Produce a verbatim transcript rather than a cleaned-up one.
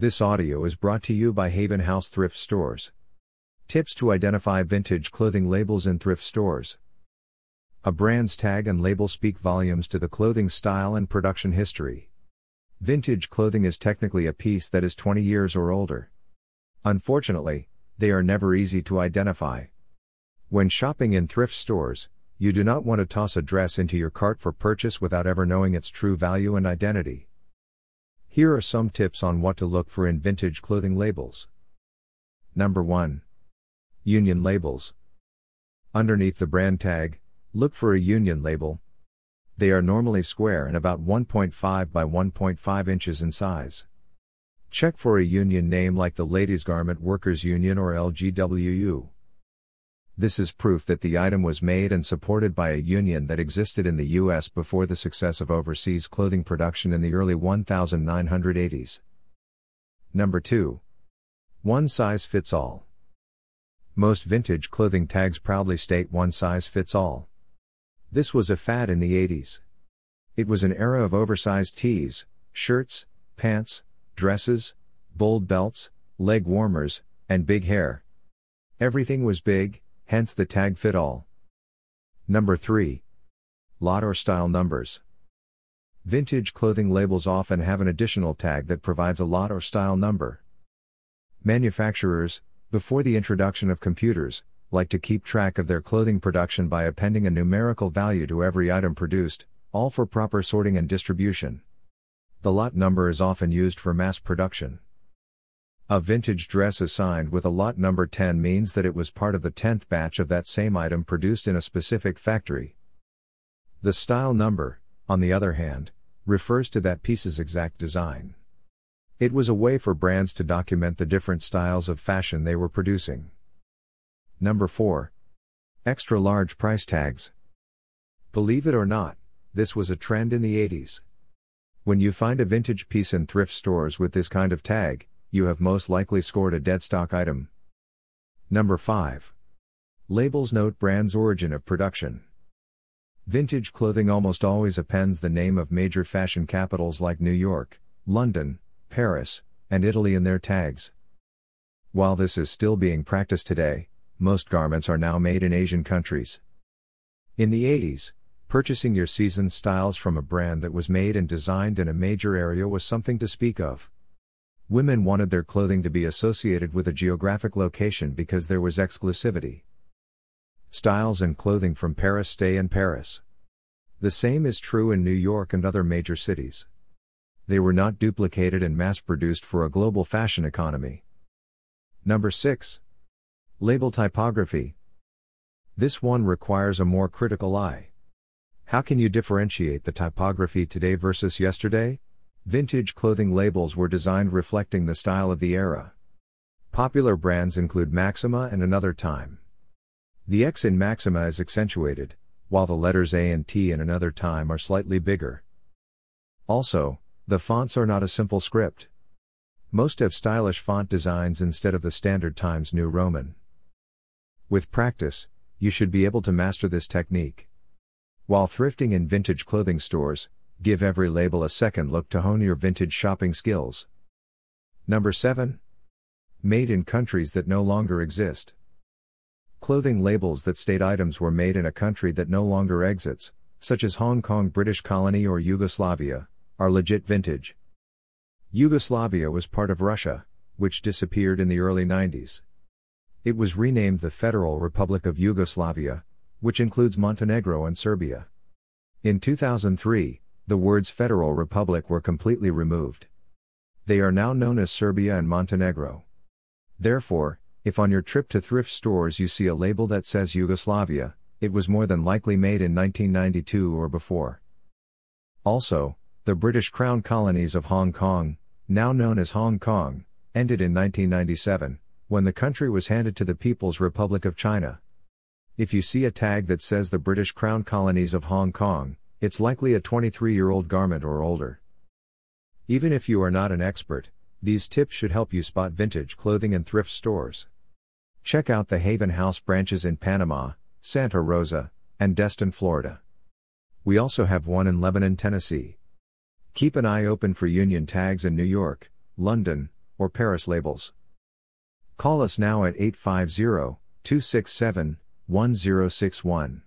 This audio is brought to you by Haven House Thrift Stores. Tips to identify vintage clothing labels in thrift stores. A brand's tag and label speak volumes to the clothing style and production history. Vintage clothing is technically a piece that is twenty years or older. Unfortunately, they are never easy to identify. When shopping in thrift stores, you do not want to toss a dress into your cart for purchase without ever knowing its true value and identity. Here are some tips on what to look for in vintage clothing labels. Number one. Union labels. Underneath the brand tag, look for a union label. They are normally square and about one point five by one point five inches in size. Check for a union name like the Ladies Garment Workers Union or L G W U. This is proof that the item was made and supported by a union that existed in the U S before the success of overseas clothing production in the early nineteen eighties. Number two. One size fits all. Most vintage clothing tags proudly state one size fits all. This was a fad in the eighties. It was an era of oversized tees, shirts, pants, dresses, bold belts, leg warmers, and big hair. Everything was big, hence the tag fit all. Number three. Lot or style numbers. Vintage clothing labels often have an additional tag that provides a lot or style number. Manufacturers, before the introduction of computers, like to keep track of their clothing production by appending a numerical value to every item produced, all for proper sorting and distribution. The lot number is often used for mass production. A vintage dress assigned with a lot number ten means that it was part of the tenth batch of that same item produced in a specific factory. The style number, on the other hand, refers to that piece's exact design. It was a way for brands to document the different styles of fashion they were producing. Number four. Extra large price tags. Believe it or not, this was a trend in the eighties. When you find a vintage piece in thrift stores with this kind of tag, you have most likely scored a dead stock item. Number five. Labels note brand's origin of production. Vintage clothing almost always appends the name of major fashion capitals like New York, London, Paris, and Italy in their tags. While this is still being practiced today, most garments are now made in Asian countries. In the eighties, purchasing your season's styles from a brand that was made and designed in a major area was something to speak of. Women wanted their clothing to be associated with a geographic location because there was exclusivity. Styles and clothing from Paris stay in Paris. The same is true in New York and other major cities. They were not duplicated and mass-produced for a global fashion economy. Number six. Label typography. This one requires a more critical eye. How can you differentiate the typography today versus yesterday? Vintage clothing labels were designed reflecting the style of the era. Popular brands include Maxima and Another Time. The X in Maxima is accentuated, while the letters A and T in Another Time are slightly bigger. Also, the fonts are not a simple script. Most have stylish font designs instead of the standard Times New Roman. With practice, you should be able to master this technique. While thrifting in vintage clothing stores, give every label a second look to hone your vintage shopping skills. Number seven. Made in countries that no longer exist. Clothing labels that state items were made in a country that no longer exists, such as Hong Kong, British Colony, or Yugoslavia, are legit vintage. Yugoslavia was part of Russia, which disappeared in the early nineties. It was renamed the Federal Republic of Yugoslavia, which includes Montenegro and Serbia. In two thousand three, the words Federal Republic were completely removed. They are now known as Serbia and Montenegro. Therefore, if on your trip to thrift stores you see a label that says Yugoslavia, it was more than likely made in nineteen ninety-two or before. Also, the British Crown colonies of Hong Kong, now known as Hong Kong, ended in nineteen ninety-seven, when the country was handed to the People's Republic of China. If you see a tag that says the British Crown colonies of Hong Kong, it's likely a twenty-three-year-old garment or older. Even if you are not an expert, these tips should help you spot vintage clothing in thrift stores. Check out the Haven House branches in Panama, Santa Rosa, and Destin, Florida. We also have one in Lebanon, Tennessee. Keep an eye open for union tags in New York, London, or Paris labels. Call us now at eight five zero, two six seven, one zero six one.